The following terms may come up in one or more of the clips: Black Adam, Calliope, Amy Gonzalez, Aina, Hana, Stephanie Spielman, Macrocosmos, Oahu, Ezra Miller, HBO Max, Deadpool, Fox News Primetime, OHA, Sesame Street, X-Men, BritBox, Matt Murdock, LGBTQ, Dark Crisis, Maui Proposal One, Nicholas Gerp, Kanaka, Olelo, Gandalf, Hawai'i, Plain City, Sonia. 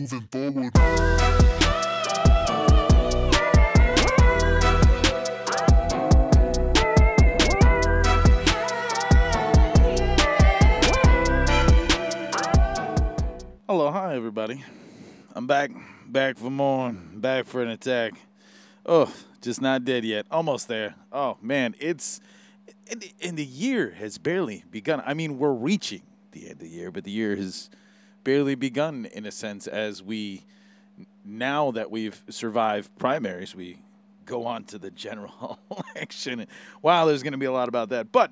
Moving forward. Hello, hi everybody. I'm back for more, back for an attack. Oh, just not dead yet. Almost there. Oh man, it's and the year has barely begun. I mean, we're reaching the end of the year, but the year has barely begun in a sense, as we, now that we've survived primaries, we go on to the general election. Wow, there's going to be a lot about that. But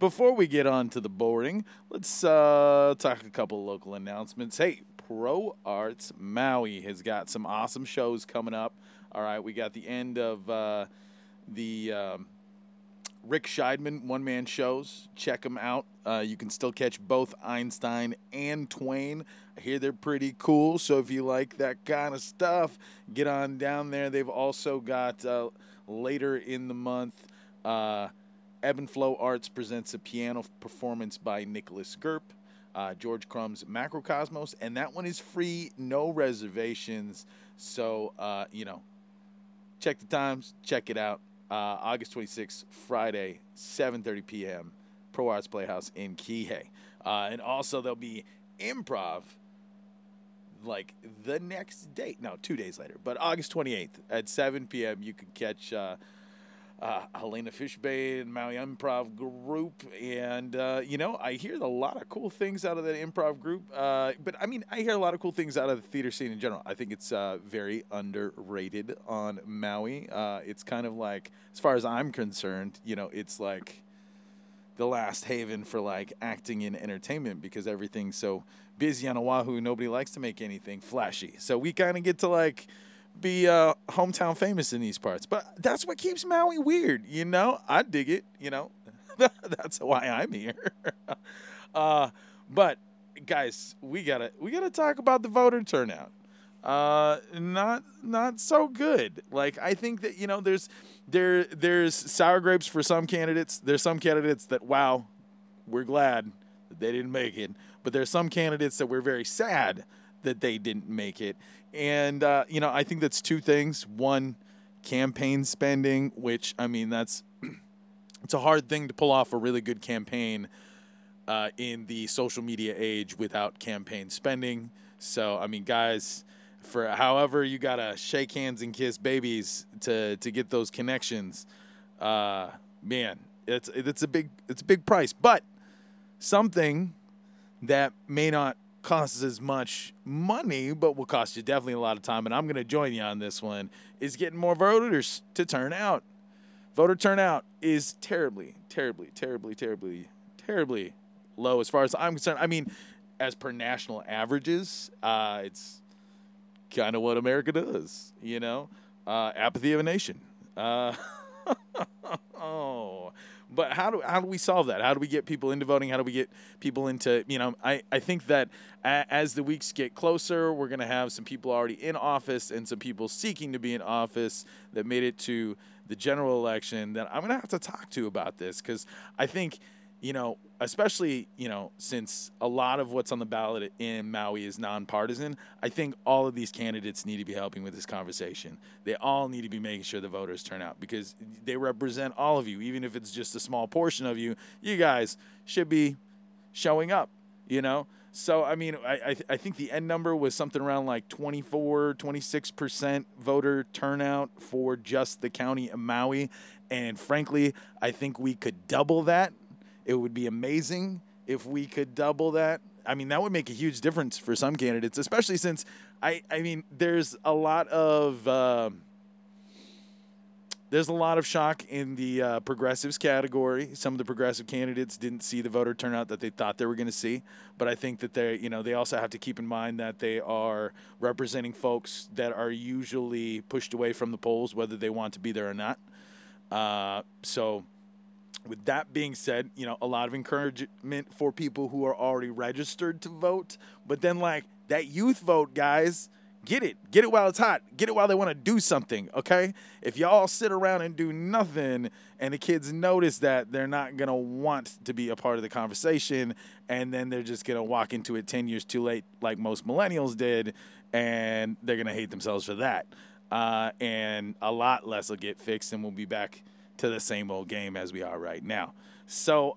before we get on to the boring, let's talk a couple local announcements. Hey, Pro Arts Maui has got some awesome shows coming up. All right, we got the end of Rick Scheidman one-man shows. Check them out. You can still catch both Einstein and Twain. I hear they're pretty cool, so if you like that kind of stuff, get on down there. They've also got, later in the month, Ebb and Flow Arts presents a piano performance by Nicholas Gerp, George Crumb's Macrocosmos, and that one is free, no reservations. So, check the times, check it out. August 26th, Friday, 7:30 p.m., Pro Arts Playhouse in Kihei. And also there'll be improv, like, the next day. No, 2 days later. But August 28th at 7 p.m., you can catch Helena Fishbay and Maui Improv Group. And, I hear a lot of cool things out of that improv group. I hear a lot of cool things out of the theater scene in general. I think it's very underrated on Maui. It's kind of like, as far as I'm concerned, it's like the last haven for, like, acting in entertainment, because everything's so busy on Oahu. Nobody likes to make anything flashy. So we kind of get to, like, be hometown famous in these parts. But that's what keeps Maui weird, I dig it, That's why I'm here. But guys, we gotta talk about the voter turnout. Not so good. Like, I think that, there's sour grapes for some candidates. There's some candidates that, wow, we're glad that they didn't make it. But there's some candidates that we're very sad that they didn't make it. And, I think that's two things. One, campaign spending, which, that's it's a hard thing to pull off a really good campaign in the social media age without campaign spending. So, guys, for however you got to shake hands and kiss babies to get those connections, man, it's a big price. But something that may not costs as much money, but will cost you definitely a lot of time, and I'm going to join you on this one, is getting more voters to turn out. Voter turnout is terribly, terribly, terribly, terribly, terribly low as far as I'm concerned. As per national averages, it's kind of what America does, apathy of a nation. Oh, but how do we solve that? How do we get people into voting? How do we get people into, I think that as the weeks get closer, we're going to have some people already in office and some people seeking to be in office that made it to the general election that I'm going to have to talk to about this, because I think, especially, since a lot of what's on the ballot in Maui is nonpartisan, I think all of these candidates need to be helping with this conversation. They all need to be making sure the voters turn out, because they represent all of you. Even if it's just a small portion of you, you guys should be showing up, So, I think the end number was something around like 26% voter turnout for just the county of Maui. And frankly, I think we could double that. It would be amazing if we could double that. That would make a huge difference for some candidates, especially since, there's a lot of shock in the progressives category. Some of the progressive candidates didn't see the voter turnout that they thought they were going to see. But I think that they, they also have to keep in mind that they are representing folks that are usually pushed away from the polls, whether they want to be there or not. So, with that being said, a lot of encouragement for people who are already registered to vote. But then, like, that youth vote, guys, get it while it's hot. Get it while they want to do something, okay? If y'all sit around and do nothing and the kids notice that, they're not going to want to be a part of the conversation, and then they're just going to walk into it 10 years too late like most millennials did, and they're going to hate themselves for that. And a lot less will get fixed, and we'll be back to the same old game as we are right now. So,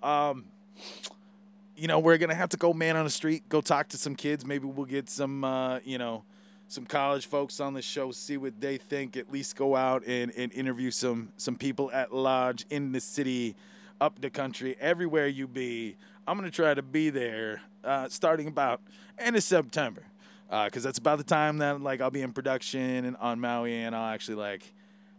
you know, we're going to have to go man on the street, go talk to some kids. Maybe we'll get some, you know, some college folks on the show, see what they think, at least go out and interview some people at large in the city, up the country, everywhere you be. I'm going to try to be there starting about end of September. Because that's about the time that, like, I'll be in production and on Maui, and I'll actually, like,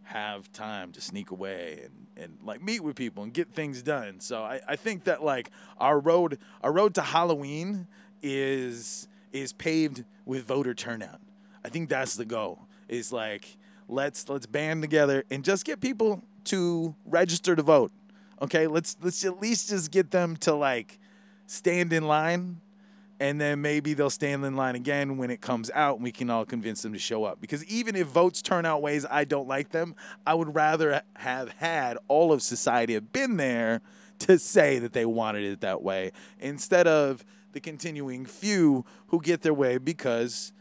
have time to sneak away and like, meet with people and get things done. So I think that, like, our road to Halloween is paved with voter turnout. I think that's the goal. Is, like, let's band together and just get people to register to vote. Okay? Let's at least just get them to, like, stand in line. And then maybe they'll stand in line again when it comes out, and we can all convince them to show up. Because even if votes turn out ways I don't like them, I would rather have had all of society have been there to say that they wanted it that way, instead of the continuing few who get their way because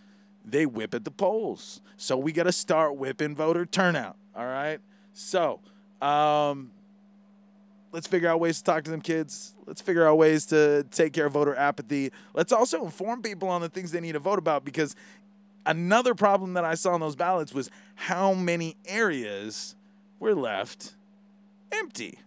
they whip at the polls. So we got to start whipping voter turnout, all right? So let's figure out ways to talk to them kids. Let's figure out ways to take care of voter apathy. Let's also inform people on the things they need to vote about, because another problem that I saw in those ballots was how many areas were left empty.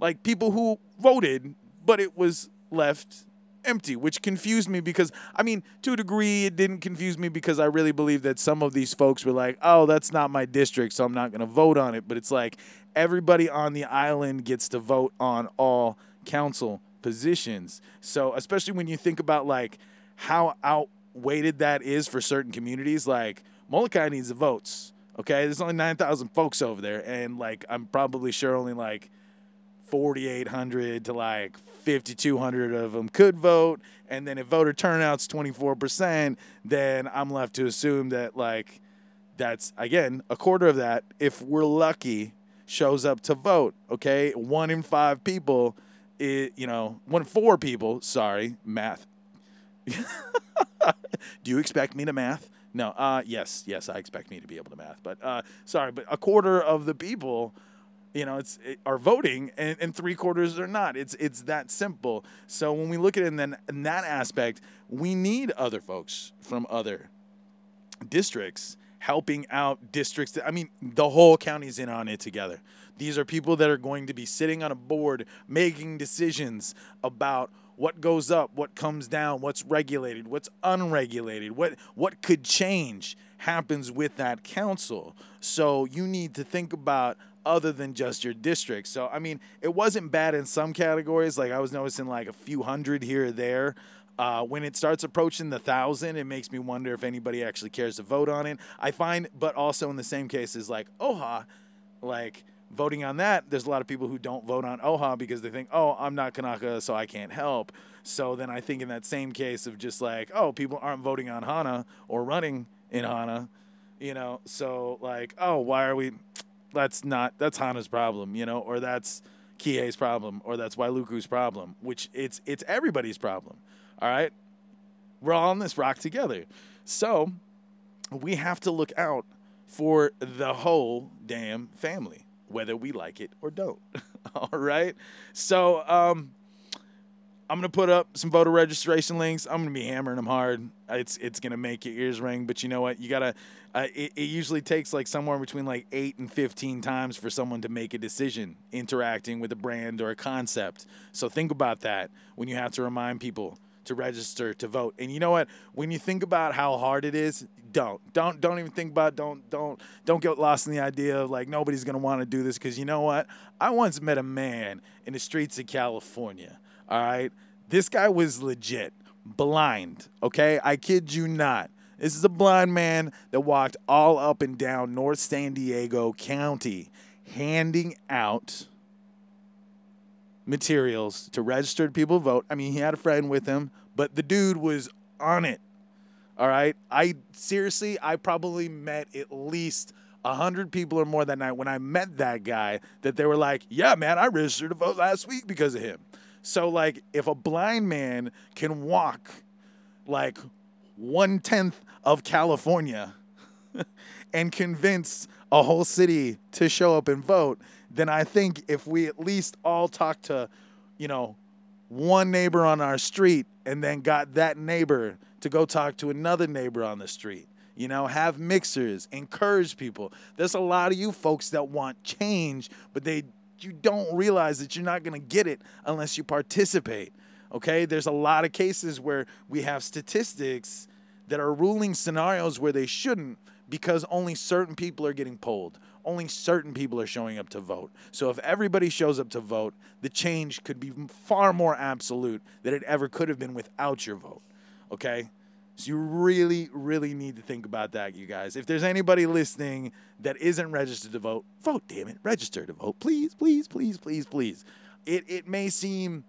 Like, people who voted, but it was left empty, which confused me because, I mean, to a degree it didn't confuse me, because I really believe that some of these folks were like, oh, that's not my district, so I'm not going to vote on it. But it's like, everybody on the island gets to vote on all council positions. So especially when you think about, like, how outweighted that is for certain communities, like Molokai needs the votes. Okay, there's only 9,000 folks over there, and, like, I'm probably sure only like 4,800 to like 5,200 of them could vote. And then if voter turnout's 24%, then I'm left to assume that, like, that's, again, a quarter of that, if we're lucky, shows up to vote. Okay, 1 in 5 people, you know, 1 in 4 people, sorry, math. Do you expect me to math? No, yes, I expect me to be able to math, but sorry, but a quarter of the people, you know, are voting, and 3/4 are not. It's that simple. So when we look at it in that aspect, we need other folks from other districts helping out districts. I mean, the whole county's in on it together. These are people that are going to be sitting on a board making decisions about what goes up, what comes down, what's regulated, what's unregulated, what could change happens with that council. So you need to think about other than just your district. So, I mean, it wasn't bad in some categories. Like, I was noticing, like, a few hundred here or there. When it starts approaching 1,000, it makes me wonder if anybody actually cares to vote on it. I find, but also in the same cases, like OHA, like, voting on that, there's a lot of people who don't vote on OHA because they think, oh, I'm not Kanaka, so I can't help. So then I think in that same case of just like, oh, people aren't voting on Hana or running in Hana, you know, so like, oh, why are we... That's Hana's problem, you know, or that's Kihei's problem, or that's Wailuku's problem, which it's everybody's problem. All right. We're all on this rock together. So we have to look out for the whole damn family, whether we like it or don't. All right. So, I'm going to put up some voter registration links. I'm going to be hammering them hard. It's going to make your ears ring, but you know what? You got to it usually takes like somewhere between like 8 and 15 times for someone to make a decision interacting with a brand or a concept. So think about that when you have to remind people to register to vote. And you know what? When you think about how hard it is, don't even think about it. Don't get lost in the idea of like nobody's going to want to do this, cuz you know what? I once met a man in the streets of California. All right, this guy was legit blind, okay? I kid you not. This is a blind man that walked all up and down North San Diego County handing out materials to registered people to vote. I mean, he had a friend with him, but the dude was on it, all right? I probably met at least 100 people or more that night when I met that guy that they were like, yeah, man, I registered to vote last week because of him. So, like, if a blind man can walk, like, 1/10 of California and convince a whole city to show up and vote, then I think if we at least all talk to, you know, one neighbor on our street and then got that neighbor to go talk to another neighbor on the street, you know, have mixers, encourage people. There's a lot of you folks that want change, but you don't realize that you're not going to get it unless you participate, okay? There's a lot of cases where we have statistics that are ruling scenarios where they shouldn't, because only certain people are getting polled. Only certain people are showing up to vote. So if everybody shows up to vote, the change could be far more absolute than it ever could have been without your vote, okay? So you really, really need to think about that, you guys. If there's anybody listening that isn't registered to vote, vote, damn it. Register to vote, please, please, please, please, please. It may seem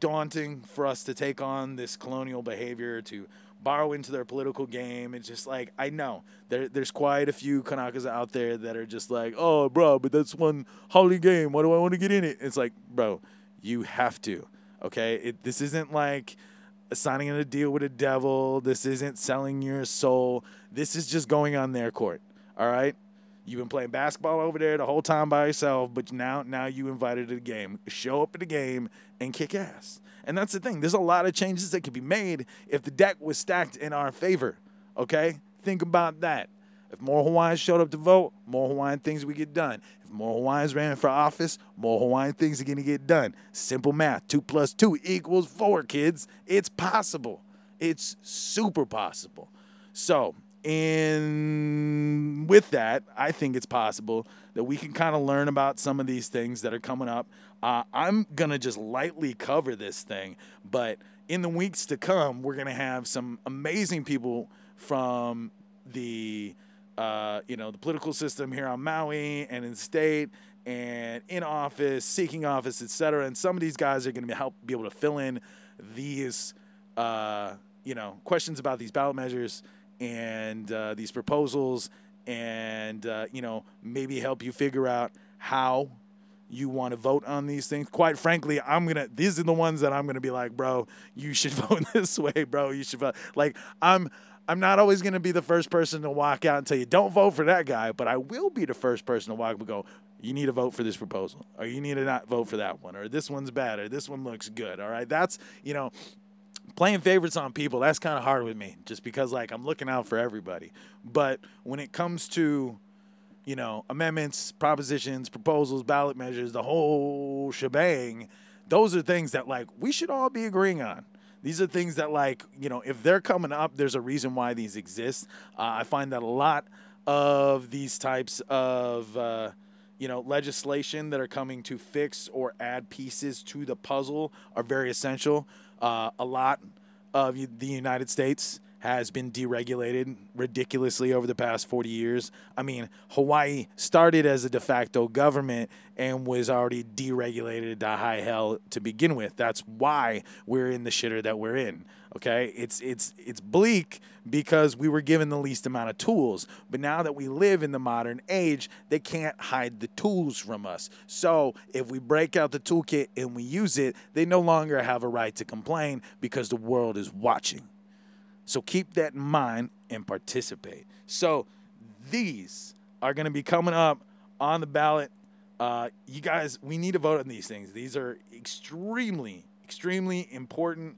daunting for us to take on this colonial behavior, to borrow into their political game. It's just like, I know there's quite a few Kanakas out there that are just like, oh, bro, but that's one holy game. Why do I want to get in it? It's like, bro, you have to, okay? This isn't like signing a deal with a devil. This isn't selling your soul. This is just going on their court, all right? You've been playing basketball over there the whole time by yourself, but now you invited to the game. Show up at the game and kick ass. And that's the thing. There's a lot of changes that could be made if the deck was stacked in our favor, okay? Think about that. If more Hawaiians showed up to vote, more Hawaiian things would get done. If more Hawaiians ran for office, more Hawaiian things are going to get done. Simple math. 2 + 2 = 4, kids. It's possible. It's super possible. So, and with that, I think it's possible that we can kind of learn about some of these things that are coming up. I'm going to just lightly cover this thing, but in the weeks to come, we're going to have some amazing people from the political system here on Maui and in the state and in office, seeking office, et cetera. And some of these guys are going to be able to fill in these, questions about these ballot measures and these proposals, and maybe help you figure out how you want to vote on these things. Quite frankly, these are the ones that I'm gonna be like, bro, you should vote this way, bro. You should vote. Like, I'm not always gonna be the first person to walk out and tell you don't vote for that guy, but I will be the first person to walk up and go, you need to vote for this proposal, or you need to not vote for that one, or this one's bad, or this one looks good. All right, that's playing favorites on people, that's kind of hard with me, just because, like, I'm looking out for everybody. But when it comes to, amendments, propositions, proposals, ballot measures, the whole shebang, those are things that, like, we should all be agreeing on. These are things that, like, if they're coming up, there's a reason why these exist. I find that a lot of these types of, legislation that are coming to fix or add pieces to the puzzle are very essential. A lot of the United States has been deregulated ridiculously over the past 40 years. I mean, Hawaii started as a de facto government and was already deregulated to high hell to begin with. That's why we're in the shitter that we're in, okay? It's bleak because we were given the least amount of tools. But now that we live in the modern age, they can't hide the tools from us. So if we break out the toolkit and we use it, they no longer have a right to complain because the world is watching. So keep that in mind and participate. So these are going to be coming up on the ballot. You guys, we need to vote on these things. These are extremely, extremely important.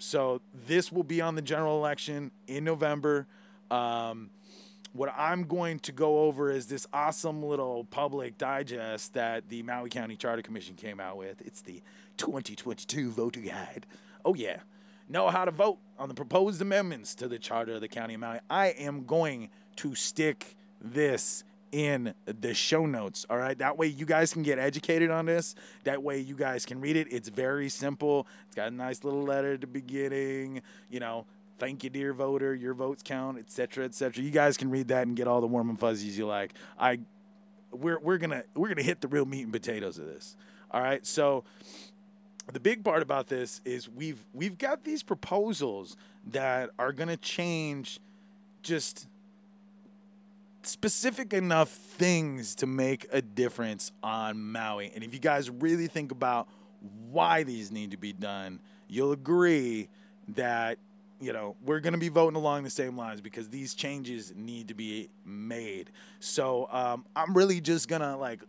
So this will be on the general election in November. What I'm going to go over is this awesome little public digest that the Maui County Charter Commission came out with. It's the 2022 voter guide. Oh, yeah. Know how to vote on the proposed amendments to the Charter of the County of Maui. I am going to stick this in the show notes, all right? That way you guys can get educated on this. That way you guys can read it. It's very simple. It's got a nice little letter at the beginning, thank you, dear voter, your votes count, et cetera, et cetera. You guys can read that and get all the warm and fuzzies you like. We're gonna hit the real meat and potatoes of this, all right? So the big part about this is we've got these proposals that are going to change just specific enough things to make a difference on Maui. And if you guys really think about why these need to be done, you'll agree that you know, we're going to be voting along the same lines because these changes need to be made. So I'm really just going to, like,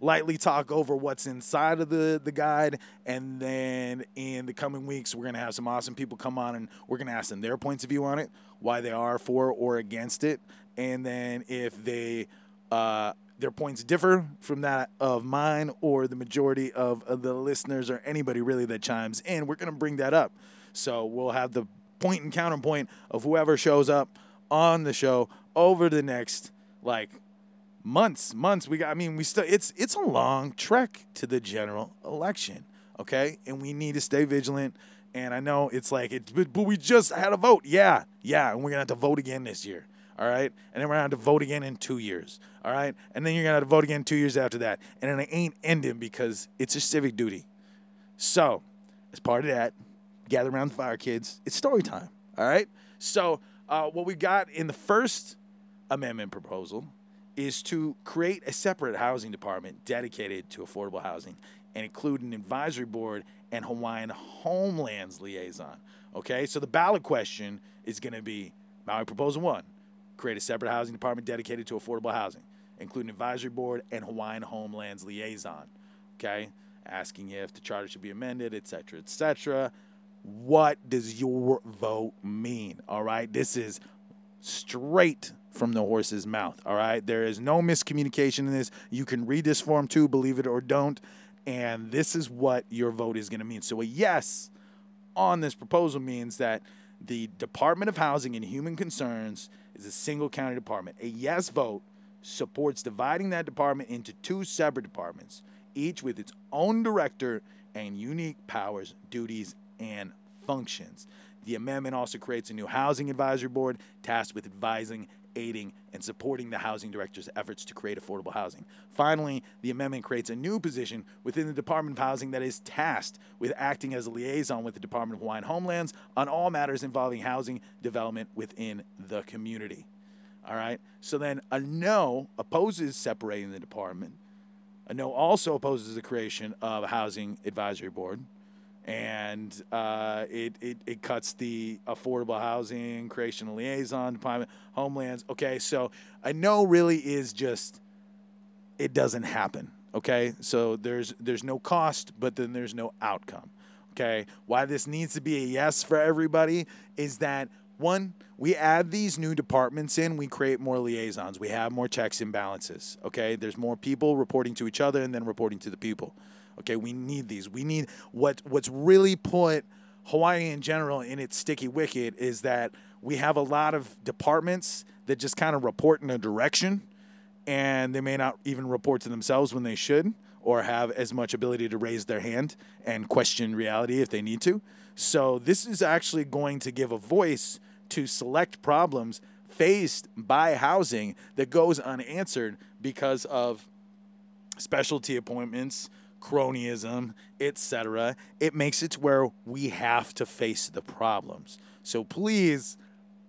lightly talk over what's inside of the guide, and then in the coming weeks, we're going to have some awesome people come on, and we're going to ask them their points of view on it, why they are for or against it, and then if they their points differ from that of mine or the majority of the listeners or anybody really that chimes in, we're going to bring that up. So we'll have the point and counterpoint of whoever shows up on the show over the next, like, months. It's a long trek to the general election, okay? And we need to stay vigilant. And I know it's like, but we just had a vote. Yeah. And we're going to have to vote again this year. All right, and then we're going to have to vote again in 2 years, all right? And then you're going to have to vote again 2 years after that. And it ain't ending because it's a civic duty. So, as part of that, gather around the fire, kids. It's story time, all right? So, what we got in the first amendment proposal is to create a separate housing department dedicated to affordable housing and include an advisory board and Hawaiian Homelands liaison, okay? So, the ballot question is going to be Maui Proposal 1. Create a separate housing department dedicated to affordable housing, including advisory board and Hawaiian Homelands liaison, okay? Asking if the charter should be amended, et cetera, et cetera. What does your vote mean, all right? This is straight from the horse's mouth, all right? There is no miscommunication in this. You can read this form, too, believe it or don't, and this is what your vote is going to mean. So a yes on this proposal means that the Department of Housing and Human Concerns is a single county department. A yes vote supports dividing that department into two separate departments, each with its own director and unique powers, duties, and functions. The amendment also creates a new housing advisory board tasked with advising, aiding, and supporting the housing director's efforts to create affordable housing. Finally, the amendment creates a new position within the Department of Housing that is tasked with acting as a liaison with the Department of Hawaiian Homelands on all matters involving housing development within the community. All right? So then a no opposes separating the department. A no also opposes the creation of a housing advisory board. And it cuts the affordable housing, creation of liaison, department, homelands. Okay, so a no really is just, it doesn't happen, okay? So there's no cost, but then there's no outcome, okay? Why this needs to be a yes for everybody is that, one, we add these new departments in, we create more liaisons. We have more checks and balances, okay? There's more people reporting to each other and then reporting to the people. Okay, we need these. We need what's really put Hawaii in general in its sticky wicket is that we have a lot of departments that just kind of report in a direction, and they may not even report to themselves when they should or have as much ability to raise their hand and question reality if they need to. So this is actually going to give a voice to select problems faced by housing that goes unanswered because of specialty appointments, cronyism, etc. It makes it to where we have to face the problems. So please,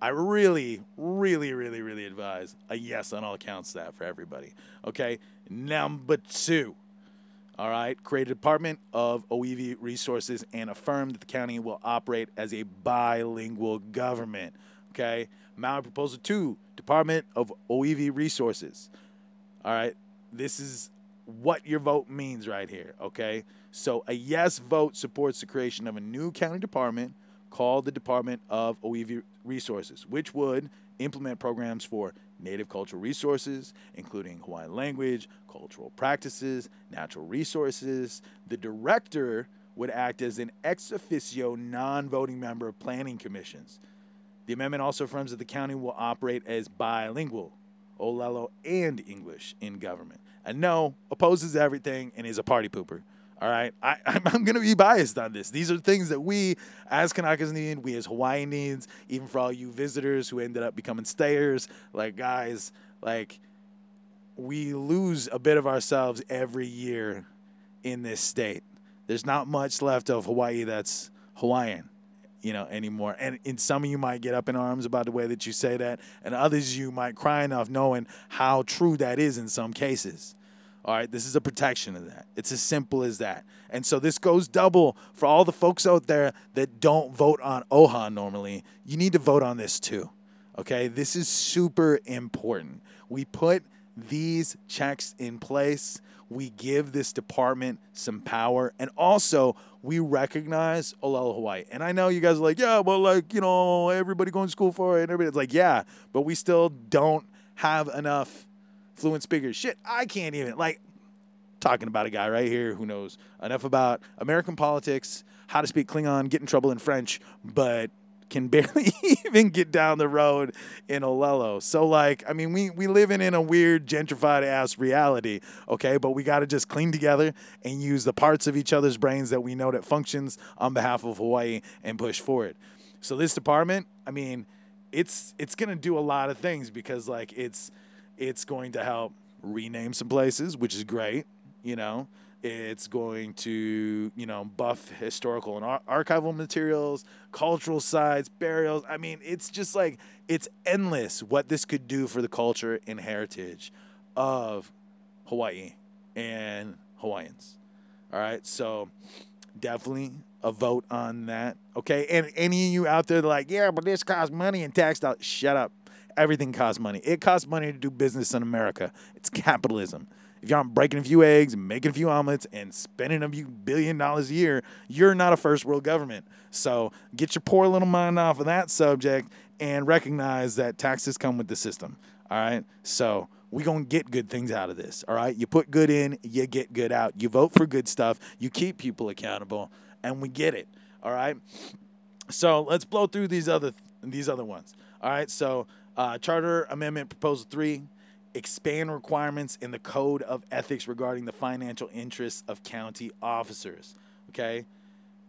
I really, really, really, really advise a yes on all accounts that for everybody. Okay, number 2. All right, create a department of OEV Resources and affirm that the county will operate as a bilingual government. Okay, Maui Proposal 2, Department of OEV Resources. All right, this is what your vote means right here, okay? So a yes vote supports the creation of a new county department called the Department of OEV Resources, which would implement programs for native cultural resources, including Hawaiian language, cultural practices, natural resources. The director would act as an ex officio non-voting member of planning commissions. The amendment also affirms that the county will operate as bilingual, Olelo and English in government. A no opposes everything and is a party pooper. All right. I'm going to be biased on this. These are things that we as Kanakas need, we as Hawaii needs, even for all you visitors who ended up becoming stayers. Like, guys, like, we lose a bit of ourselves every year in this state. There's not much left of Hawaii that's Hawaiian, you know, anymore. And some of you might get up in arms about the way that you say that, and others you might cry enough knowing how true that is in some cases. All right, this is a protection of that. It's as simple as that. And so this goes double for all the folks out there that don't vote on OHA normally. You need to vote on this too, okay? This is super important. We put these checks in place. We give this department some power. And also, we recognize Olelo, Hawaii. And I know you guys are like, yeah, well, like, you know, everybody going to school for it. And everybody's like, yeah, but we still don't have enough fluent speakers. Shit, I can't even, like, talking about a guy right here who knows enough about American politics, how to speak Klingon, get in trouble in French, but can barely even get down the road in Olelo. So, like, I mean, we living in a weird gentrified-ass reality, okay? But we got to just cling together and use the parts of each other's brains that we know that functions on behalf of Hawaii and push forward. So this department, I mean, it's going to do a lot of things because, like, it's going to help rename some places, which is great, you know. It's going to, you know, buff historical and archival materials, cultural sites, burials. I mean, it's just like, it's endless what this could do for the culture and heritage of Hawaii and Hawaiians. All right, so definitely a vote on that, okay? And any of you out there that are like, yeah, but this costs money and tax dollars, shut up. Everything costs money. It costs money to do business in America. It's capitalism. If you aren't breaking a few eggs and making a few omelets and spending a few $1 billion a year, you're not a first world government. So get your poor little mind off of that subject and recognize that taxes come with the system. All right. So we're going to get good things out of this. All right. You put good in, you get good out. You vote for good stuff. You keep people accountable, and we get it. All right. So let's blow through these other ones. All right. So Charter Amendment Proposal 3, expand requirements in the Code of Ethics regarding the financial interests of county officers, okay?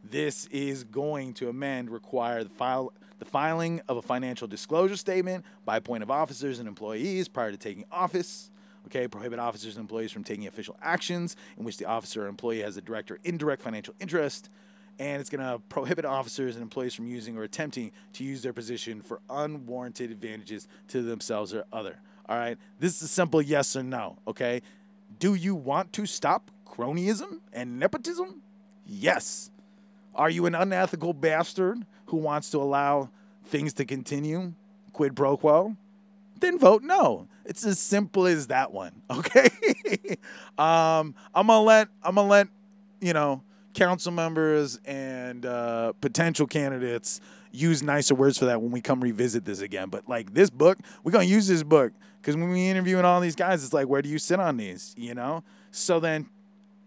This is going to require the filing of a financial disclosure statement by point of officers and employees prior to taking office, okay? Prohibit officers and employees from taking official actions in which the officer or employee has a direct or indirect financial interest. And it's going to prohibit officers and employees from using or attempting to use their position for unwarranted advantages to themselves or other. All right. This is a simple yes or no. Okay. Do you want to stop cronyism and nepotism? Yes. Are you an unethical bastard who wants to allow things to continue? Quid pro quo? Then vote no. It's as simple as that one. Okay. I'm going to let, you know, council members and potential candidates use nicer words for that when we come revisit this again. But, like, this book, we're going to use this book because when we interviewing all these guys, it's like, where do you sit on these, you know? So then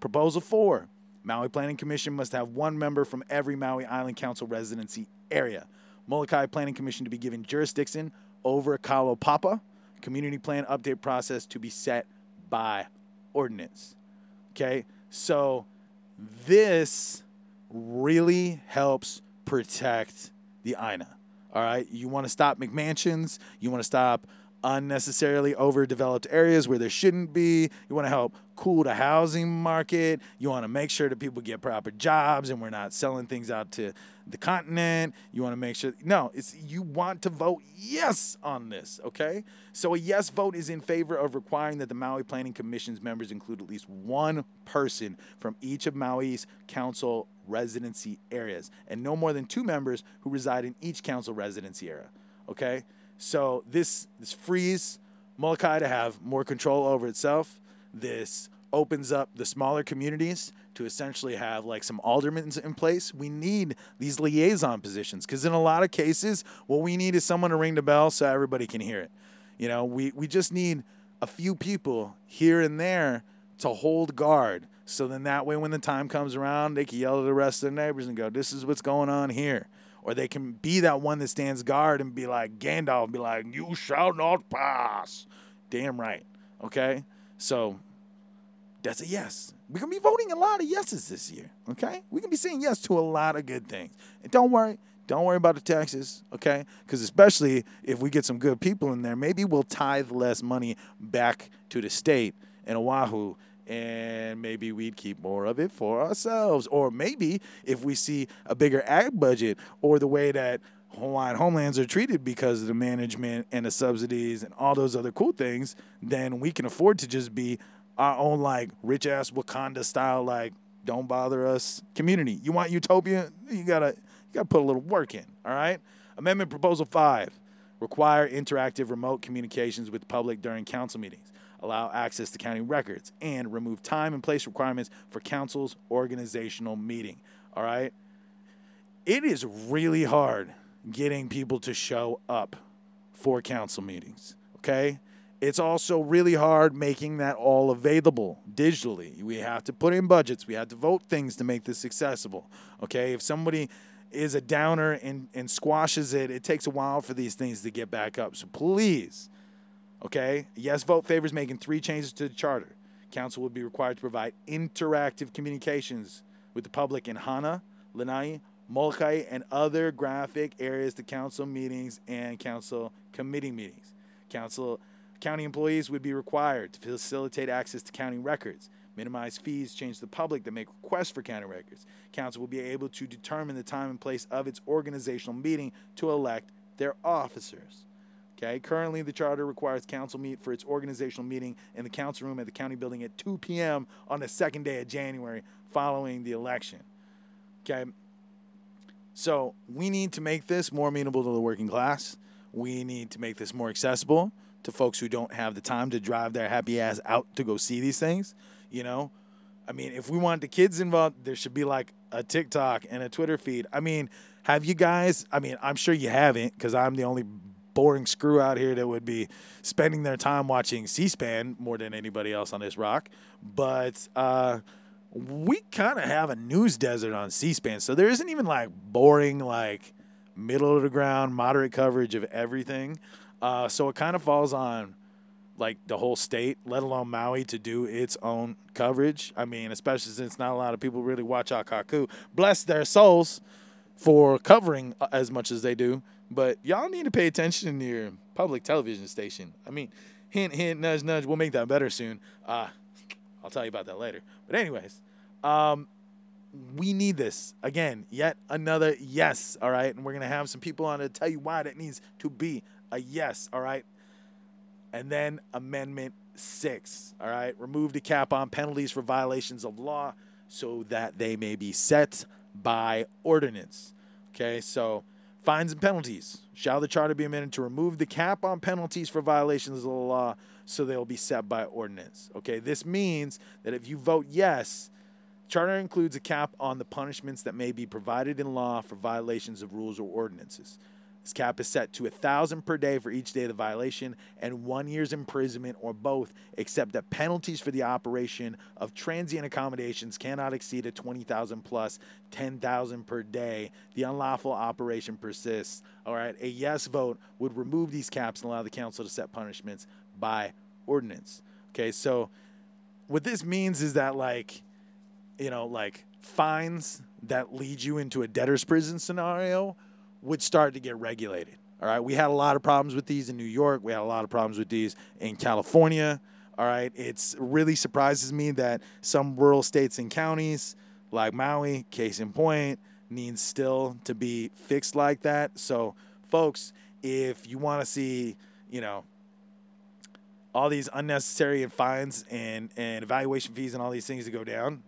Proposal 4, Maui Planning Commission must have one member from every Maui Island Council residency area. Molokai Planning Commission to be given jurisdiction over Kalaupapa. Community plan update process to be set by ordinance. Okay? So this really helps protect the Aina, all right? You want to stop McMansions. You want to stop unnecessarily overdeveloped areas where there shouldn't be. You want to help cool the housing market. You want to make sure that people get proper jobs and we're not selling things out to the continent. You want to make sure. No, it's you want to vote yes on this, okay? So a yes vote is in favor of requiring that the Maui Planning Commission's members include at least one person from each of Maui's council residency areas and no more than two members who reside in each council residency area, okay? So this frees Molokai to have more control over itself. This opens up the smaller communities to essentially have, like, some aldermen in place. We need these liaison positions because in a lot of cases, what we need is someone to ring the bell so everybody can hear it. You know, we just need a few people here and there to hold guard. So then that way when the time comes around, they can yell to the rest of their neighbors and go, this is what's going on here. Or they can be that one that stands guard and be like Gandalf and be like, you shall not pass. Damn right. Okay? So that's a yes. We're going to be voting a lot of yeses this year. Okay? We're going to be saying yes to a lot of good things. And don't worry. Don't worry about the taxes. Okay? Because especially if we get some good people in there, maybe we'll tithe less money back to the state in Oahu. And maybe we'd keep more of it for ourselves. Or maybe if we see a bigger ag budget or the way that Hawaiian homelands are treated because of the management and the subsidies and all those other cool things, then we can afford to just be our own, like, rich-ass Wakanda-style, like, don't bother us community. You want utopia? You gotta put a little work in, all right? Amendment Proposal 5, require interactive remote communications with the public during council meetings, allow access to county records, and remove time and place requirements for council's organizational meeting, all right? It is really hard getting people to show up for council meetings, okay? It's also really hard making that all available digitally. We have to put in budgets. We have to vote things to make this accessible, okay? If somebody is a downer and squashes it, it takes a while for these things to get back up. So please, okay? Yes vote favors making 3 changes to the charter. Council will be required to provide interactive communications with the public in Hana, Lanai, Molokai, and other graphic areas to council meetings and council committee meetings. County employees would be required to facilitate access to county records, minimize fees, change the public that make requests for county records. Council will be able to determine the time and place of its organizational meeting to elect their officers. Okay. Currently, the charter requires council meet for its organizational meeting in the council room at the county building at 2 p.m. on the second day of January following the election. Okay. So we need to make this more amenable to the working class. We need to make this more accessible to folks who don't have the time to drive their happy ass out to go see these things, you know? I mean, if we want the kids involved, there should be, like, a TikTok and a Twitter feed. I mean, have you guys... I mean, I'm sure you haven't, because I'm the only boring screw out here that would be spending their time watching C-SPAN more than anybody else on this rock. But we kind of have a news desert on C-SPAN, so there isn't even, like, boring, like, middle-of-the-ground, moderate coverage of everything. So it kind of falls on, like, the whole state, let alone Maui, to do its own coverage. I mean, especially since not a lot of people really watch Akaku. Bless their souls for covering as much as they do. But y'all need to pay attention to your public television station. I mean, hint, hint, nudge, nudge. We'll make that better soon. I'll tell you about that later. But anyways, we need this. Again, yet another yes, all right? And we're going to have some people on to tell you why that needs to be a yes, all right? And then Amendment 6, all right? Remove the cap on penalties for violations of law so that they may be set by ordinance. Okay, so fines and penalties. Shall the charter be amended to remove the cap on penalties for violations of the law so they will be set by ordinance? Okay, this means that if you vote yes, charter includes a cap on the punishments that may be provided in law for violations of rules or ordinances. This cap is set to $1,000 per day for each day of the violation and 1 year's imprisonment or both, except that penalties for the operation of transient accommodations cannot exceed a $20,000 plus $10,000 per day. The unlawful operation persists. All right, a yes vote would remove these caps and allow the council to set punishments by ordinance. Okay, so what this means is that, like, you know, like, fines that lead you into a debtor's prison scenario would start to get regulated, all right? We had a lot of problems with these in New York. We had a lot of problems with these in California, all right? It really surprises me that some rural states and counties, like Maui, case in point, needs still to be fixed like that. So, folks, if you want to see, you know, all these unnecessary fines and evaluation fees and all these things to go down,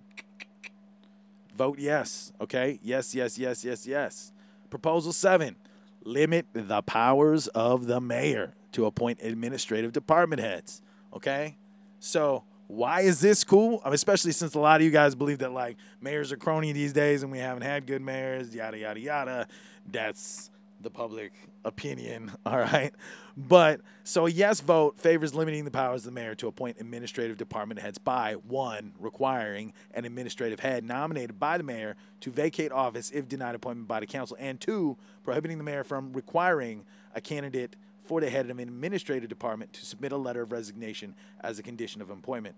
vote yes, okay? Yes, yes, yes, yes, yes. Proposal 7, limit the powers of the mayor to appoint administrative department heads, okay? So why is this cool? I mean, especially since a lot of you guys believe that, like, mayors are crony these days and we haven't had good mayors, yada, yada, yada. That's the public opinion, all right? But so a yes vote favors limiting the powers of the mayor to appoint administrative department heads by, 1, requiring an administrative head nominated by the mayor to vacate office if denied appointment by the council, and 2, prohibiting the mayor from requiring a candidate for the head of an administrative department to submit a letter of resignation as a condition of employment,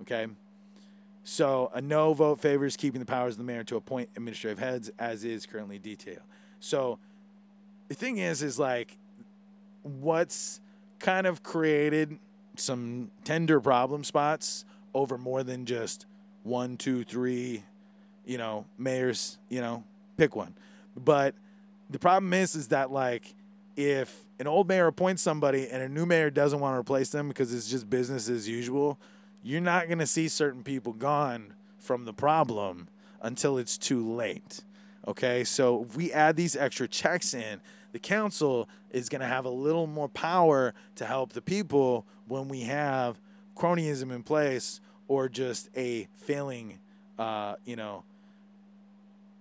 okay? So a no vote favors keeping the powers of the mayor to appoint administrative heads as is currently detailed. So the thing is like, what's kind of created some tender problem spots over more than just 1, 2, 3, you know, mayors, you know, pick one. But the problem is that, like, if an old mayor appoints somebody and a new mayor doesn't want to replace them because it's just business as usual, you're not going to see certain people gone from the problem until it's too late. Okay, so if we add these extra checks in, the council is going to have a little more power to help the people when we have cronyism in place or just a failing,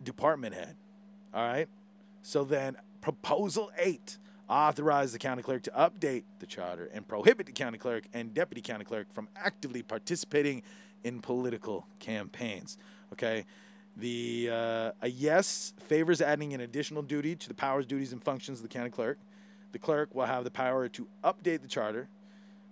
department head. All right. So then Proposal 8, authorize the county clerk to update the charter and prohibit the county clerk and deputy county clerk from actively participating in political campaigns. Okay. The a yes favors adding an additional duty to the powers, duties, and functions of the county clerk. The clerk will have the power to update the charter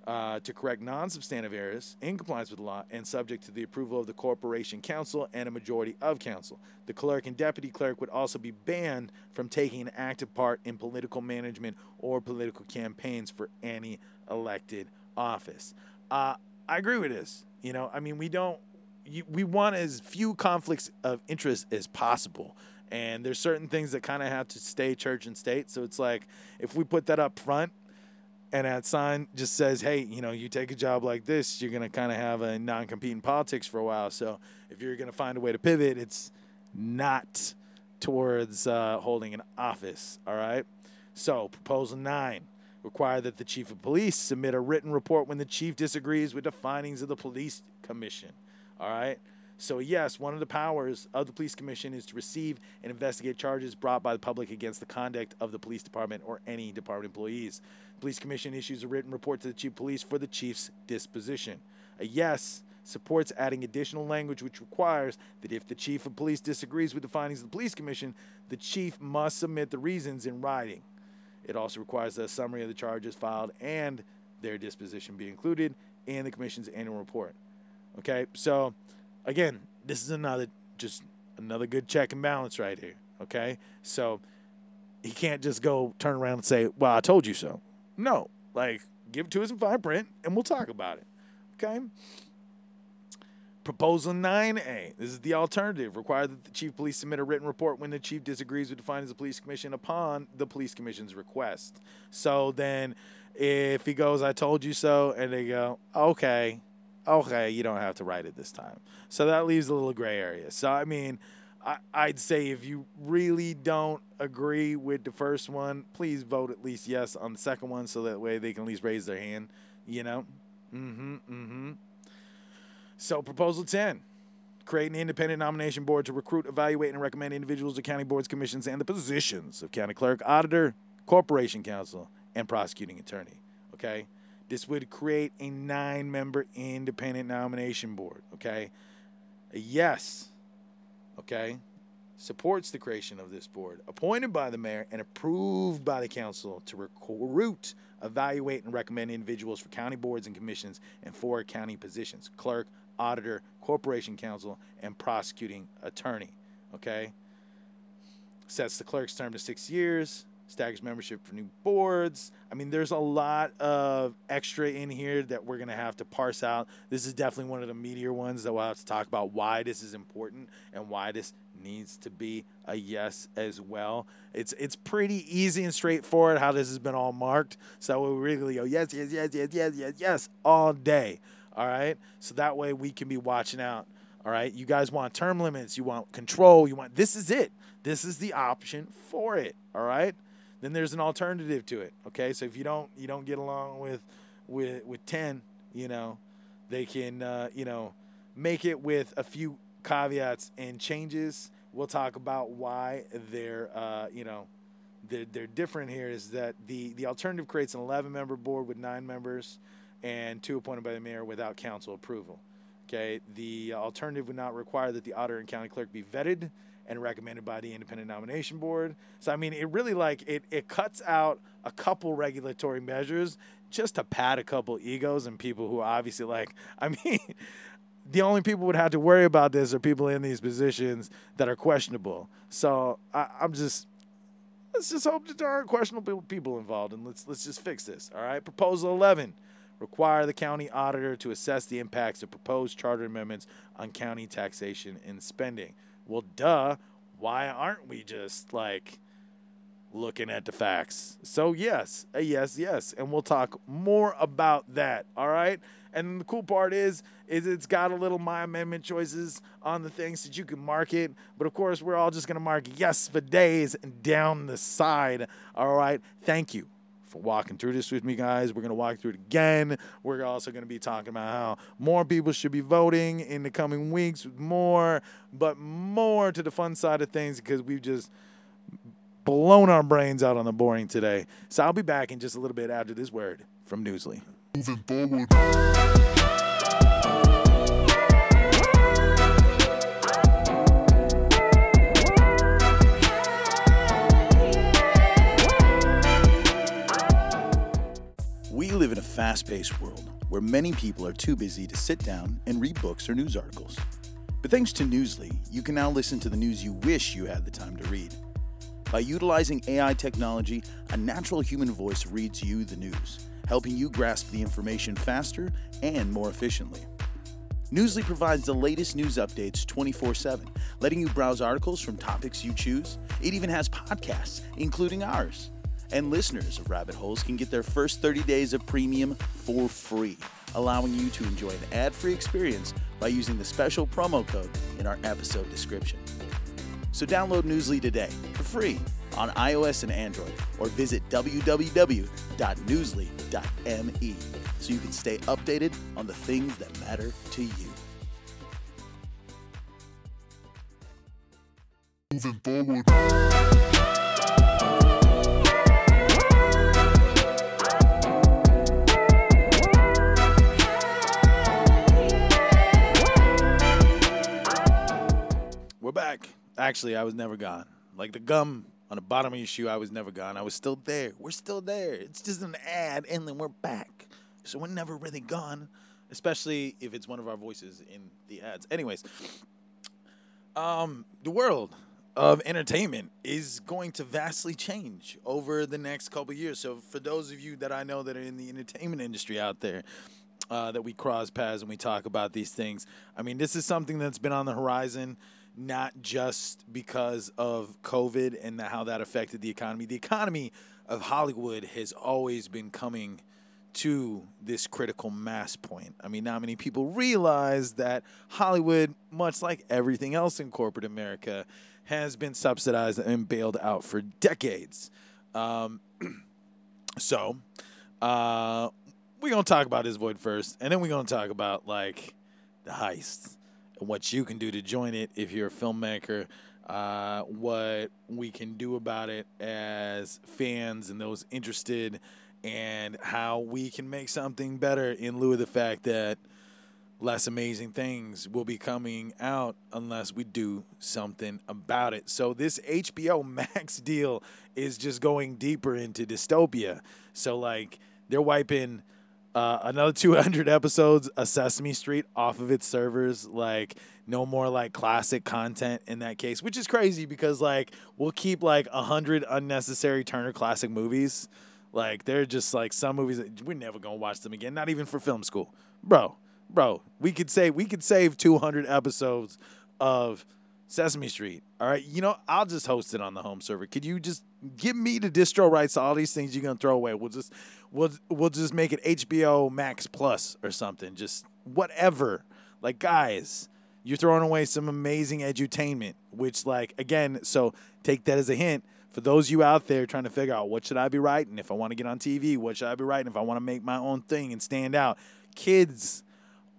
to correct non-substantive errors in compliance with the law and subject to the approval of the corporation council and a majority of council. The clerk and deputy clerk would also be banned from taking an active part in political management or political campaigns for any elected office. I agree with this. You know, I mean, we want as few conflicts of interest as possible. And there's certain things that kind of have to stay church and state. So it's like, if we put that up front and that sign just says, hey, you take a job like this, you're going to kind of have a non-compete in politics for a while. So if you're going to find a way to pivot, it's not towards holding an office. All right. So Proposal 9. Require that the chief of police submit a written report when the chief disagrees with the findings of the police commission. All right. So, yes, one of the powers of the police commission is to receive and investigate charges brought by the public against the conduct of the police department or any department employees. The police commission issues a written report to the chief of police for the chief's disposition. A yes supports adding additional language which requires that if the chief of police disagrees with the findings of the police commission, the chief must submit the reasons in writing. It also requires that a summary of the charges filed and their disposition be included in the commission's annual report. Okay, so, again, this is another good check and balance right here, okay? So he can't just go turn around and say, well, I told you so. No, give it to us in fine print, and we'll talk about it, okay? Proposal 9A, this is the alternative, require that the chief of police submit a written report when the chief disagrees with the findings of the police commission upon the police commission's request. So then if he goes, I told you so, and they go, okay, you don't have to write it this time. So that leaves a little gray area. So, I mean, I'd say if you really don't agree with the first one, please vote at least yes on the second one so that way they can at least raise their hand, So Proposal 10, create an independent nomination board to recruit, evaluate, and recommend individuals to county boards, commissions, and the positions of county clerk, auditor, corporation counsel, and prosecuting attorney, okay? This would create a 9-member independent nomination board, okay? A yes, okay, supports the creation of this board, appointed by the mayor and approved by the council to recruit, evaluate, and recommend individuals for county boards and commissions and for county positions, clerk, auditor, corporation counsel, and prosecuting attorney, okay? Sets the clerk's term to 6 years. Staggers membership for new boards. I mean, there's a lot of extra in here that we're going to have to parse out. This is definitely one of the meatier ones that we'll have to talk about why this is important and why this needs to be a yes as well. It's pretty easy and straightforward how this has been all marked. So we really go, yes, all day. All right. So that way we can be watching out. All right. You guys want term limits. You want control. This is it. This is the option for it. All right. Then there's an alternative to it, okay? So if you don't get along with 10, they can, make it with a few caveats and changes. We'll talk about why they're different here is that the alternative creates an 11-member board with 9 members and 2 appointed by the mayor without council approval, okay? The alternative would not require that the auditor and county clerk be vetted and recommended by the independent nomination board. So, I mean, it really it cuts out a couple regulatory measures just to pad a couple egos and people who are obviously the only people would have to worry about this are people in these positions that are questionable. So let's just hope that there aren't questionable people involved and let's just fix this. All right. Proposal 11. Require the county auditor to assess the impacts of proposed charter amendments on county taxation and spending. Well, duh, why aren't we just looking at the facts. So yes, a yes, yes. And we'll talk more about that, all right? And the cool part is it's got a little My Amendment choices on the things that you can market. But, of course, we're all just going to mark yes for days and down the side, all right? Thank you for walking through this with me, guys. We're going to walk through it again. We're also going to be talking about how more people should be voting in the coming weeks, with more, but more to the fun side of things, because we've just blown our brains out on the boring today. So I'll be back in just a little bit after this word from Newsly. Moving forward. We live in a fast-paced world where many people are too busy to sit down and read books or news articles. But thanks to Newsly, you can now listen to the news you wish you had the time to read. By utilizing AI technology, a natural human voice reads you the news, helping you grasp the information faster and more efficiently. Newsly provides the latest news updates 24/7, letting you browse articles from topics you choose. It even has podcasts, including ours. And listeners of Rabbit Holes can get their first 30 days of premium for free, allowing you to enjoy an ad-free experience by using the special promo code in our episode description. So download Newsly today for free on iOS and Android, or visit www.newsly.me so you can stay updated on the things that matter to you. Moving forward. We're back. Actually, I was never gone. Like the gum on the bottom of your shoe, I was never gone. I was still there. We're still there. It's just an ad, and then we're back. So we're never really gone, especially if it's one of our voices in the ads. Anyways, the world of entertainment is going to vastly change over the next couple of years. So for those of you that I know that are in the entertainment industry out there, that we cross paths and we talk about these things, I mean, this is something that's been on the horizon, not just because of COVID and how that affected the economy. The economy of Hollywood has always been coming to this critical mass point. I mean, not many people realize that Hollywood, much like everything else in corporate America, has been subsidized and bailed out for decades. So we're going to talk about this void first, and then we're going to talk about, like, the heists. What you can do to join it if you're a filmmaker, what we can do about it as fans and those interested, and how we can make something better in lieu of the fact that less amazing things will be coming out unless we do something about it. So this HBO Max deal is just going deeper into dystopia. So, like, they're wiping another 200 episodes of Sesame Street off of its servers. Like, no more, like, classic content in that case, which is crazy because, like, we'll keep, like, 100 unnecessary Turner Classic movies. Like, they're just, like, some movies that we're never going to watch them again, not even for film school. Bro, we could save 200 episodes of Sesame Street, all right? You know, I'll just host it on the home server. Could you just give me the distro rights to all these things you're going to throw away? We'll just make it HBO Max Plus or something. Just whatever. Like, guys, you're throwing away some amazing edutainment, which, like, again, so take that as a hint. For those of you out there trying to figure out what should I be writing if I want to get on TV, what should I be writing if I want to make my own thing and stand out, kids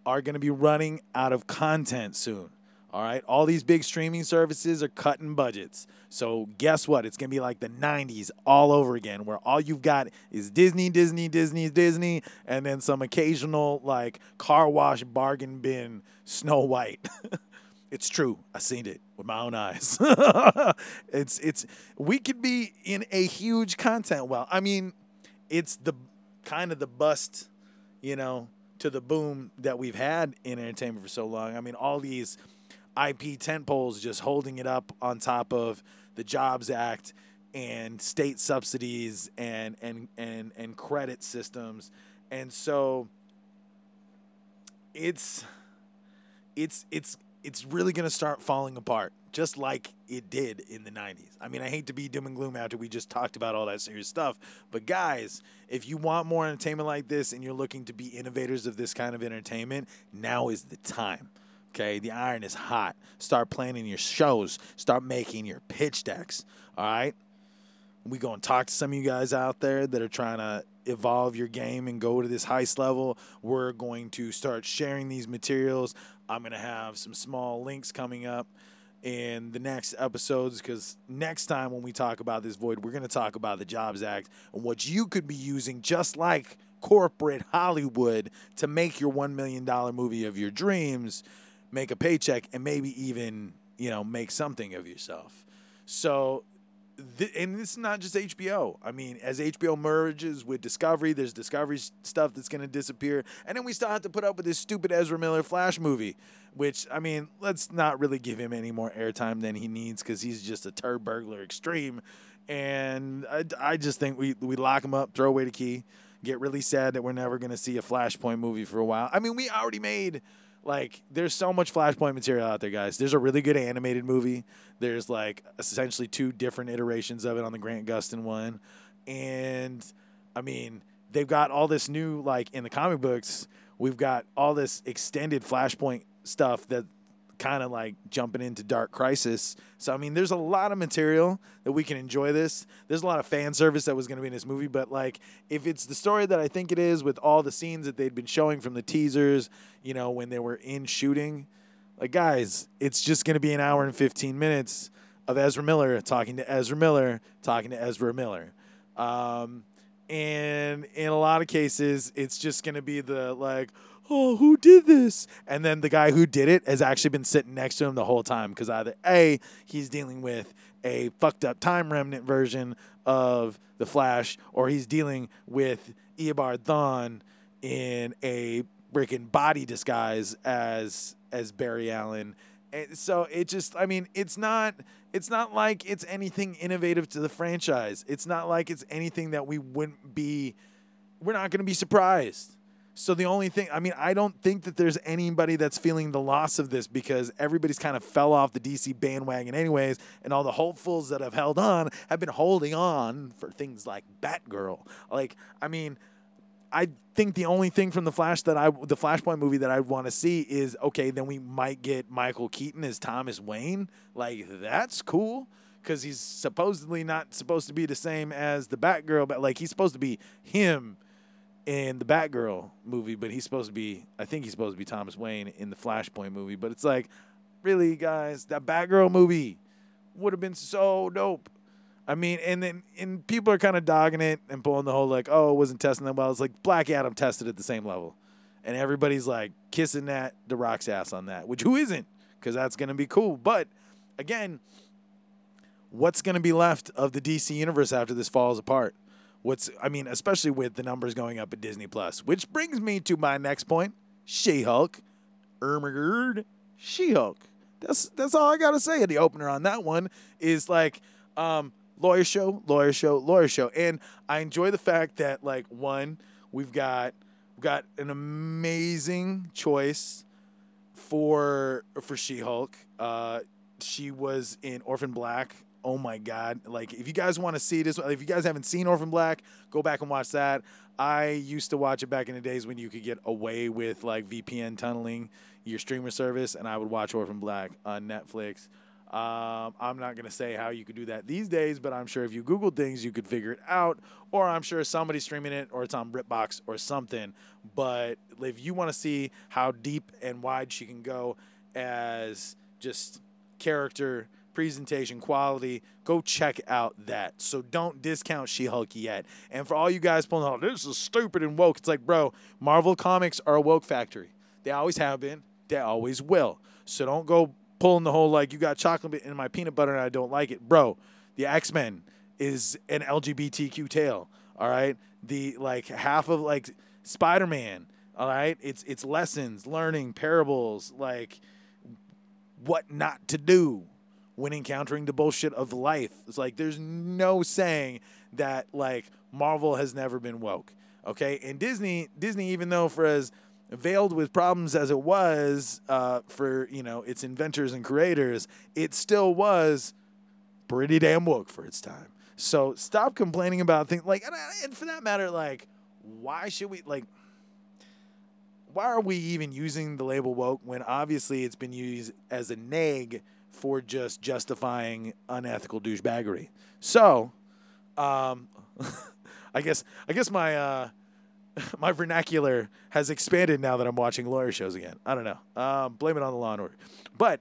are going to be running out of content soon. All right, all these big streaming services are cutting budgets. So guess what? It's going to be like the 90s all over again, where all you've got is Disney, and then some occasional, like, car wash bargain bin Snow White. It's true. I seen it with my own eyes. It's we could be in a huge content well. I mean, it's the kind of the bust, you know, to the boom that we've had in entertainment for so long. I mean, all these IP tentpoles just holding it up on top of the Jobs Act and state subsidies and credit systems. And so it's really going to start falling apart. just like it did in the 90s. I mean, I hate to be doom and gloom after we just talked about all that serious stuff, but guys, if you want more entertainment like this and you're looking to be innovators of this kind of entertainment, now is the time. Okay, the iron is hot. Start planning your shows. Start making your pitch decks, all right? We're going to talk to some of you guys out there that are trying to evolve your game and go to this heist level. We're going to start sharing these materials. I'm going to have some small links coming up in the next episodes, because next time when we talk about this void, we're going to talk about the Jobs Act and what you could be using, just like corporate Hollywood, to make your $1 million movie of your dreams, make a paycheck, and maybe even, you know, make something of yourself. So, and this is not just HBO. I mean, as HBO merges with Discovery, there's Discovery stuff that's going to disappear. And then we still have to put up with this stupid Ezra Miller Flash movie, which, I mean, let's not really give him any more airtime than he needs, because he's just a turd burglar extreme. And I just think we lock him up, throw away the key, get really sad that we're never going to see a Flashpoint movie for a while. I mean, we already made... Like, there's so much Flashpoint material out there, guys. There's a really good animated movie. There's, like, essentially two different iterations of it on the Grant Gustin one. And, I mean, they've got all this new, like, in the comic books, we've got all this extended Flashpoint stuff that kind of, like, jumping into Dark Crisis. So, I mean, there's a lot of material that we can enjoy this. There's a lot of fan service that was going to be in this movie. But, like, if it's the story that I think it is, with all the scenes that they'd been showing from the teasers, you know, when they were in shooting, like, guys, it's just going to be an hour and 15 minutes of Ezra Miller talking to Ezra Miller, talking to Ezra Miller. And in a lot of cases, it's just going to be the, like, oh, who did this? And then the guy who did it has actually been sitting next to him the whole time, because either A, he's dealing with a fucked up time remnant version of the Flash, or he's dealing with Eobard Thawne in a freaking body disguise as Barry Allen. And so it just, I mean, it's not like it's anything innovative to the franchise. It's not like it's anything that we're not going to be surprised. So the only thing, I mean, I don't think that there's anybody that's feeling the loss of this, because everybody's kind of fell off the DC bandwagon anyways, and all the hopefuls that have held on have been holding on for things like Batgirl. Like, I mean, I think the only thing from the Flashpoint movie that I want to see is, okay, then we might get Michael Keaton as Thomas Wayne. Like, that's cool, because he's supposedly not supposed to be the same as the Batgirl, but, like, he's supposed to be him in the Batgirl movie, but I think he's supposed to be Thomas Wayne in the Flashpoint movie. But it's like, really, guys, that Batgirl movie would have been so dope. I mean, and people are kind of dogging it and pulling the whole, like, oh, it wasn't testing that well. It's like Black Adam tested at the same level. And everybody's, like, kissing the Rock's ass on that, which who isn't? Because that's going to be cool. But, again, what's going to be left of the DC universe after this falls apart? Especially with the numbers going up at Disney Plus, which brings me to my next point: She-Hulk. She-Hulk. That's all I gotta say. The opener on that one is like, lawyer show, and I enjoy the fact that, like, one, we've got an amazing choice for She-Hulk. She was in Orphan Black. Oh, my God. Like, if you guys want to see this, if you guys haven't seen Orphan Black, go back and watch that. I used to watch it back in the days when you could get away with, like, VPN tunneling your streamer service, and I would watch Orphan Black on Netflix. I'm not going to say how you could do that these days, but I'm sure if you Google things, you could figure it out, or I'm sure somebody's streaming it, or it's on BritBox or something. But if you want to see how deep and wide she can go as just character presentation quality, go check out that. So don't discount She-Hulk yet. And for all you guys pulling out, this is stupid and woke, it's like, bro, Marvel comics are a woke factory. They always have been. They always will. So don't go pulling the whole, like, you got chocolate in my peanut butter and I don't like it. Bro, the X-Men is an LGBTQ tale. All right? The, like, half of, like, Spider-Man. All right? It's lessons, learning, parables, like, what not to do when encountering the bullshit of life. It's like, there's no saying that, like, Marvel has never been woke, okay? And Disney, even though for as veiled with problems as it was for, you know, its inventors and creators, it still was pretty damn woke for its time. So stop complaining about things like, and for that matter, like, why should we, like, why are we even using the label woke when obviously it's been used as a neg for just justifying unethical douchebaggery? So, I guess my vernacular has expanded now that I'm watching lawyer shows again. I don't know. Blame it on the Law and Order, but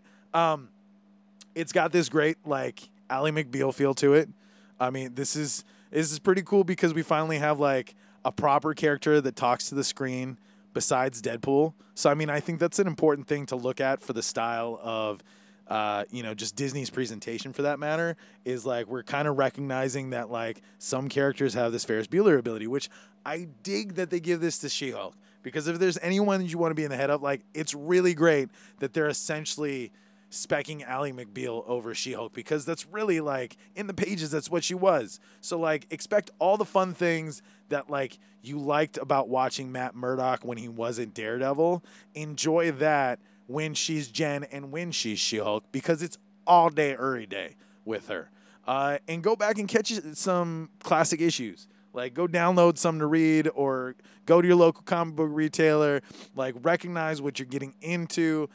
it's got this great like Ally McBeal feel to it. I mean, this is pretty cool because we finally have like a proper character that talks to the screen besides Deadpool. So I mean, I think that's an important thing to look at for the style of, you know, just Disney's presentation for that matter, is like we're kind of recognizing that like some characters have this Ferris Bueller ability, which I dig that they give this to She-Hulk, because if there's anyone you want to be in the head of, like, it's really great that they're essentially specking Ally McBeal over She-Hulk, because that's really like in the pages, that's what she was. So like expect all the fun things that like you liked about watching Matt Murdock when he was in Daredevil. Enjoy that when she's Jen and when she's She-Hulk, because it's all day, every day with her. And go back and catch some classic issues. Like, go download some to read, or go to your local comic book retailer. Like, recognize what you're getting into.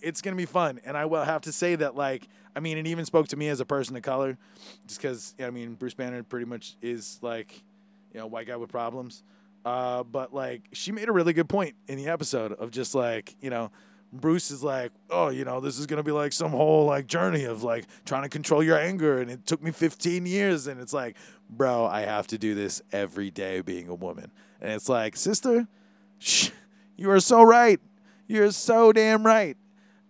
It's going to be fun. And I will have to say that, like, I mean, it even spoke to me as a person of color, just because, I mean, Bruce Banner pretty much is, like, you know, white guy with problems. But, like, she made a really good point in the episode of just, like, you know, Bruce is like, oh, you know, this is going to be like some whole like journey of like trying to control your anger. And it took me 15 years. And it's like, bro, I have to do this every day being a woman. And it's like, sister, you are so right. You're so damn right.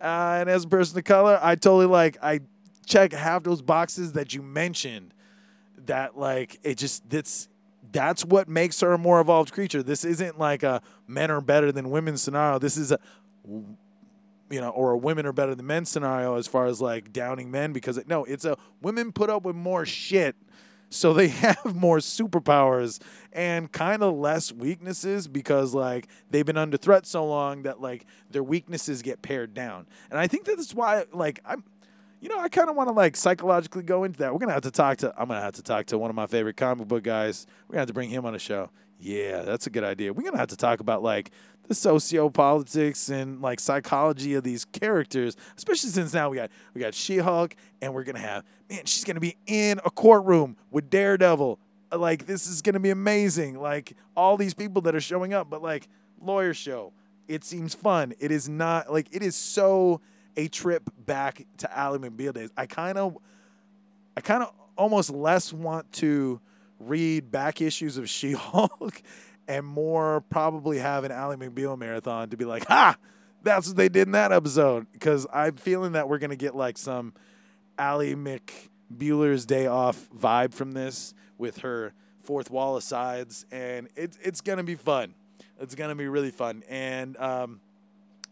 And as a person of color, I totally like, I check half those boxes that you mentioned that like, it just, that's what makes her a more evolved creature. This isn't like a men are better than women scenario. This is a, you know, or a women are better than men scenario as far as like downing men, because no, it's a women put up with more shit, so they have more superpowers and kind of less weaknesses, because like they've been under threat so long that like their weaknesses get pared down. And I think that's why like I'm, you know, I kind of want to like psychologically go into that. I'm gonna have to talk to one of my favorite comic book guys. We're gonna have to bring him on a show. Yeah, that's a good idea. We're gonna have to talk about like the sociopolitics and like psychology of these characters, especially since now we got She-Hulk, and we're gonna have, man, she's gonna be in a courtroom with Daredevil. Like, this is gonna be amazing. Like, all these people that are showing up, but like lawyer show, it seems fun. It is not like, it is so a trip back to Ally McBeal days. I kind of almost less want to read back issues of She-Hulk and more probably have an Ally McBeal marathon to be like, ha, that's what they did in that episode. Because I'm feeling that we're going to get like some Ally McBealer's Day Off vibe from this with her fourth wall asides. And it's going to be fun. It's going to be really fun. And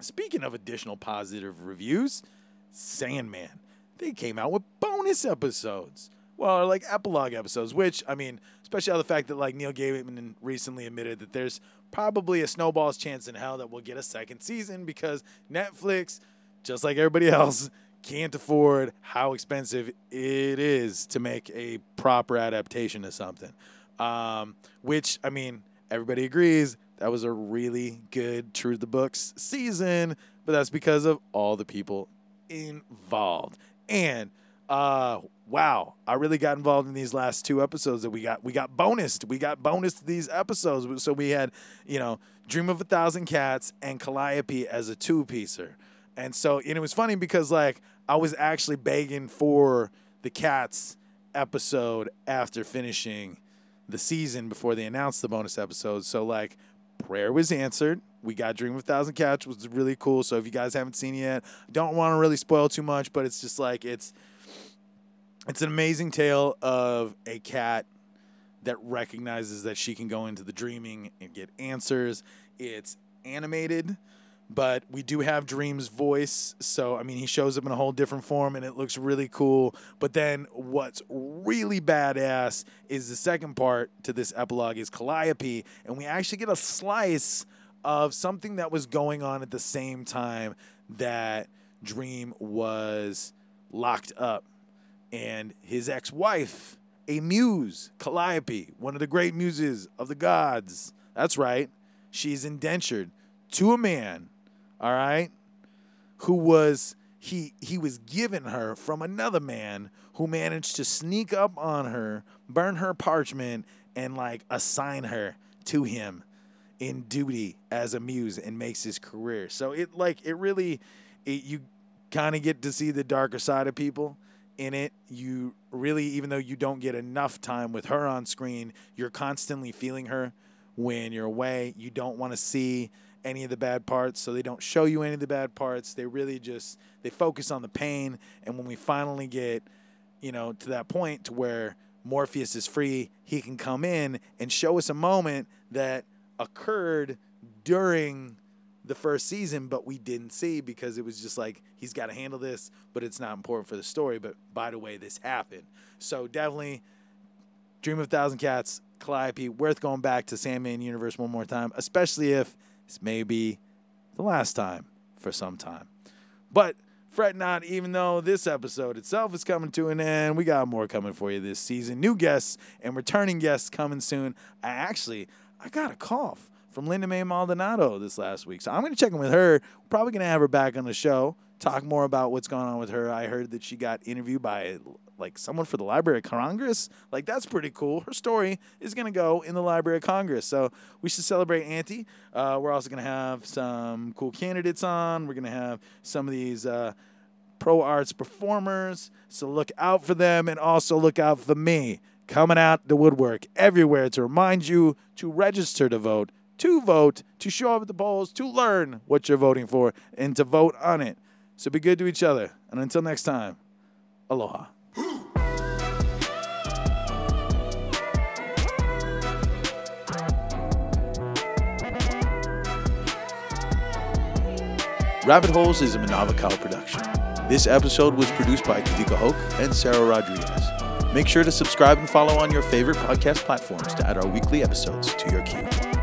speaking of additional positive reviews, Sandman. They came out with bonus episodes. Well, like epilogue episodes, which, I mean, especially on the fact that, like, Neil Gaiman recently admitted that there's probably a snowball's chance in hell that we'll get a second season, because Netflix, just like everybody else, can't afford how expensive it is to make a proper adaptation of something. Which, I mean, everybody agrees that was a really good True to the Books season, but that's because of all the people involved. And, wow, I really got involved in these last two episodes that we got bonused. We got bonused to these episodes. So we had, you know, Dream of a Thousand Cats and Calliope as a two-piecer. And so, and it was funny because, like, I was actually begging for the Cats episode after finishing the season before they announced the bonus episode. So, like, prayer was answered. We got Dream of a Thousand Cats, which was really cool. So if you guys haven't seen it yet, don't want to really spoil too much, but it's just like it's an amazing tale of a cat that recognizes that she can go into the dreaming and get answers. It's animated, but we do have Dream's voice. So, I mean, he shows up in a whole different form, and it looks really cool. But then what's really badass is the second part to this epilogue is Calliope, and we actually get a slice of something that was going on at the same time that Dream was locked up. And his ex-wife, a muse, Calliope, one of the great muses of the gods. That's right. She's indentured to a man, all right, who was, he was given her from another man who managed to sneak up on her, burn her parchment, and, like, assign her to him in duty as a muse and makes his career. So it, like, it really, it, you kind of get to see the darker side of people in it. You really, even though you don't get enough time with her on screen, you're constantly feeling her when you're away. You don't want to see any of the bad parts, so they don't show you any of the bad parts. They really just, they focus on the pain. And when we finally get, you know, to that point to where Morpheus is free, he can come in and show us a moment that occurred during the first season, but we didn't see because it was just like, he's got to handle this, but it's not important for the story. But by the way, this happened. So definitely Dream of a Thousand Cats, Calliope, worth going back to Sandman Universe one more time, especially if this may be the last time for some time. But fret not, even though this episode itself is coming to an end, we got more coming for you this season. New guests and returning guests coming soon. I got a cough from Linda Mae Maldonado this last week, so I'm going to check in with her. We're probably going to have her back on the show, talk more about what's going on with her. I heard that she got interviewed by, like, someone for the Library of Congress. Like, that's pretty cool. Her story is going to go in the Library of Congress. So we should celebrate Auntie. We're also going to have some cool candidates on. We're going to have some of these pro arts performers. So look out for them, and also look out for me coming out the woodwork everywhere to remind you to register to vote, to show up at the polls, to learn what you're voting for, and to vote on it. So be good to each other. And until next time, aloha. Rabbit Holes is a Manavakal production. This episode was produced by Kadika Hoke and Sarah Rodriguez. Make sure to subscribe and follow on your favorite podcast platforms to add our weekly episodes to your queue.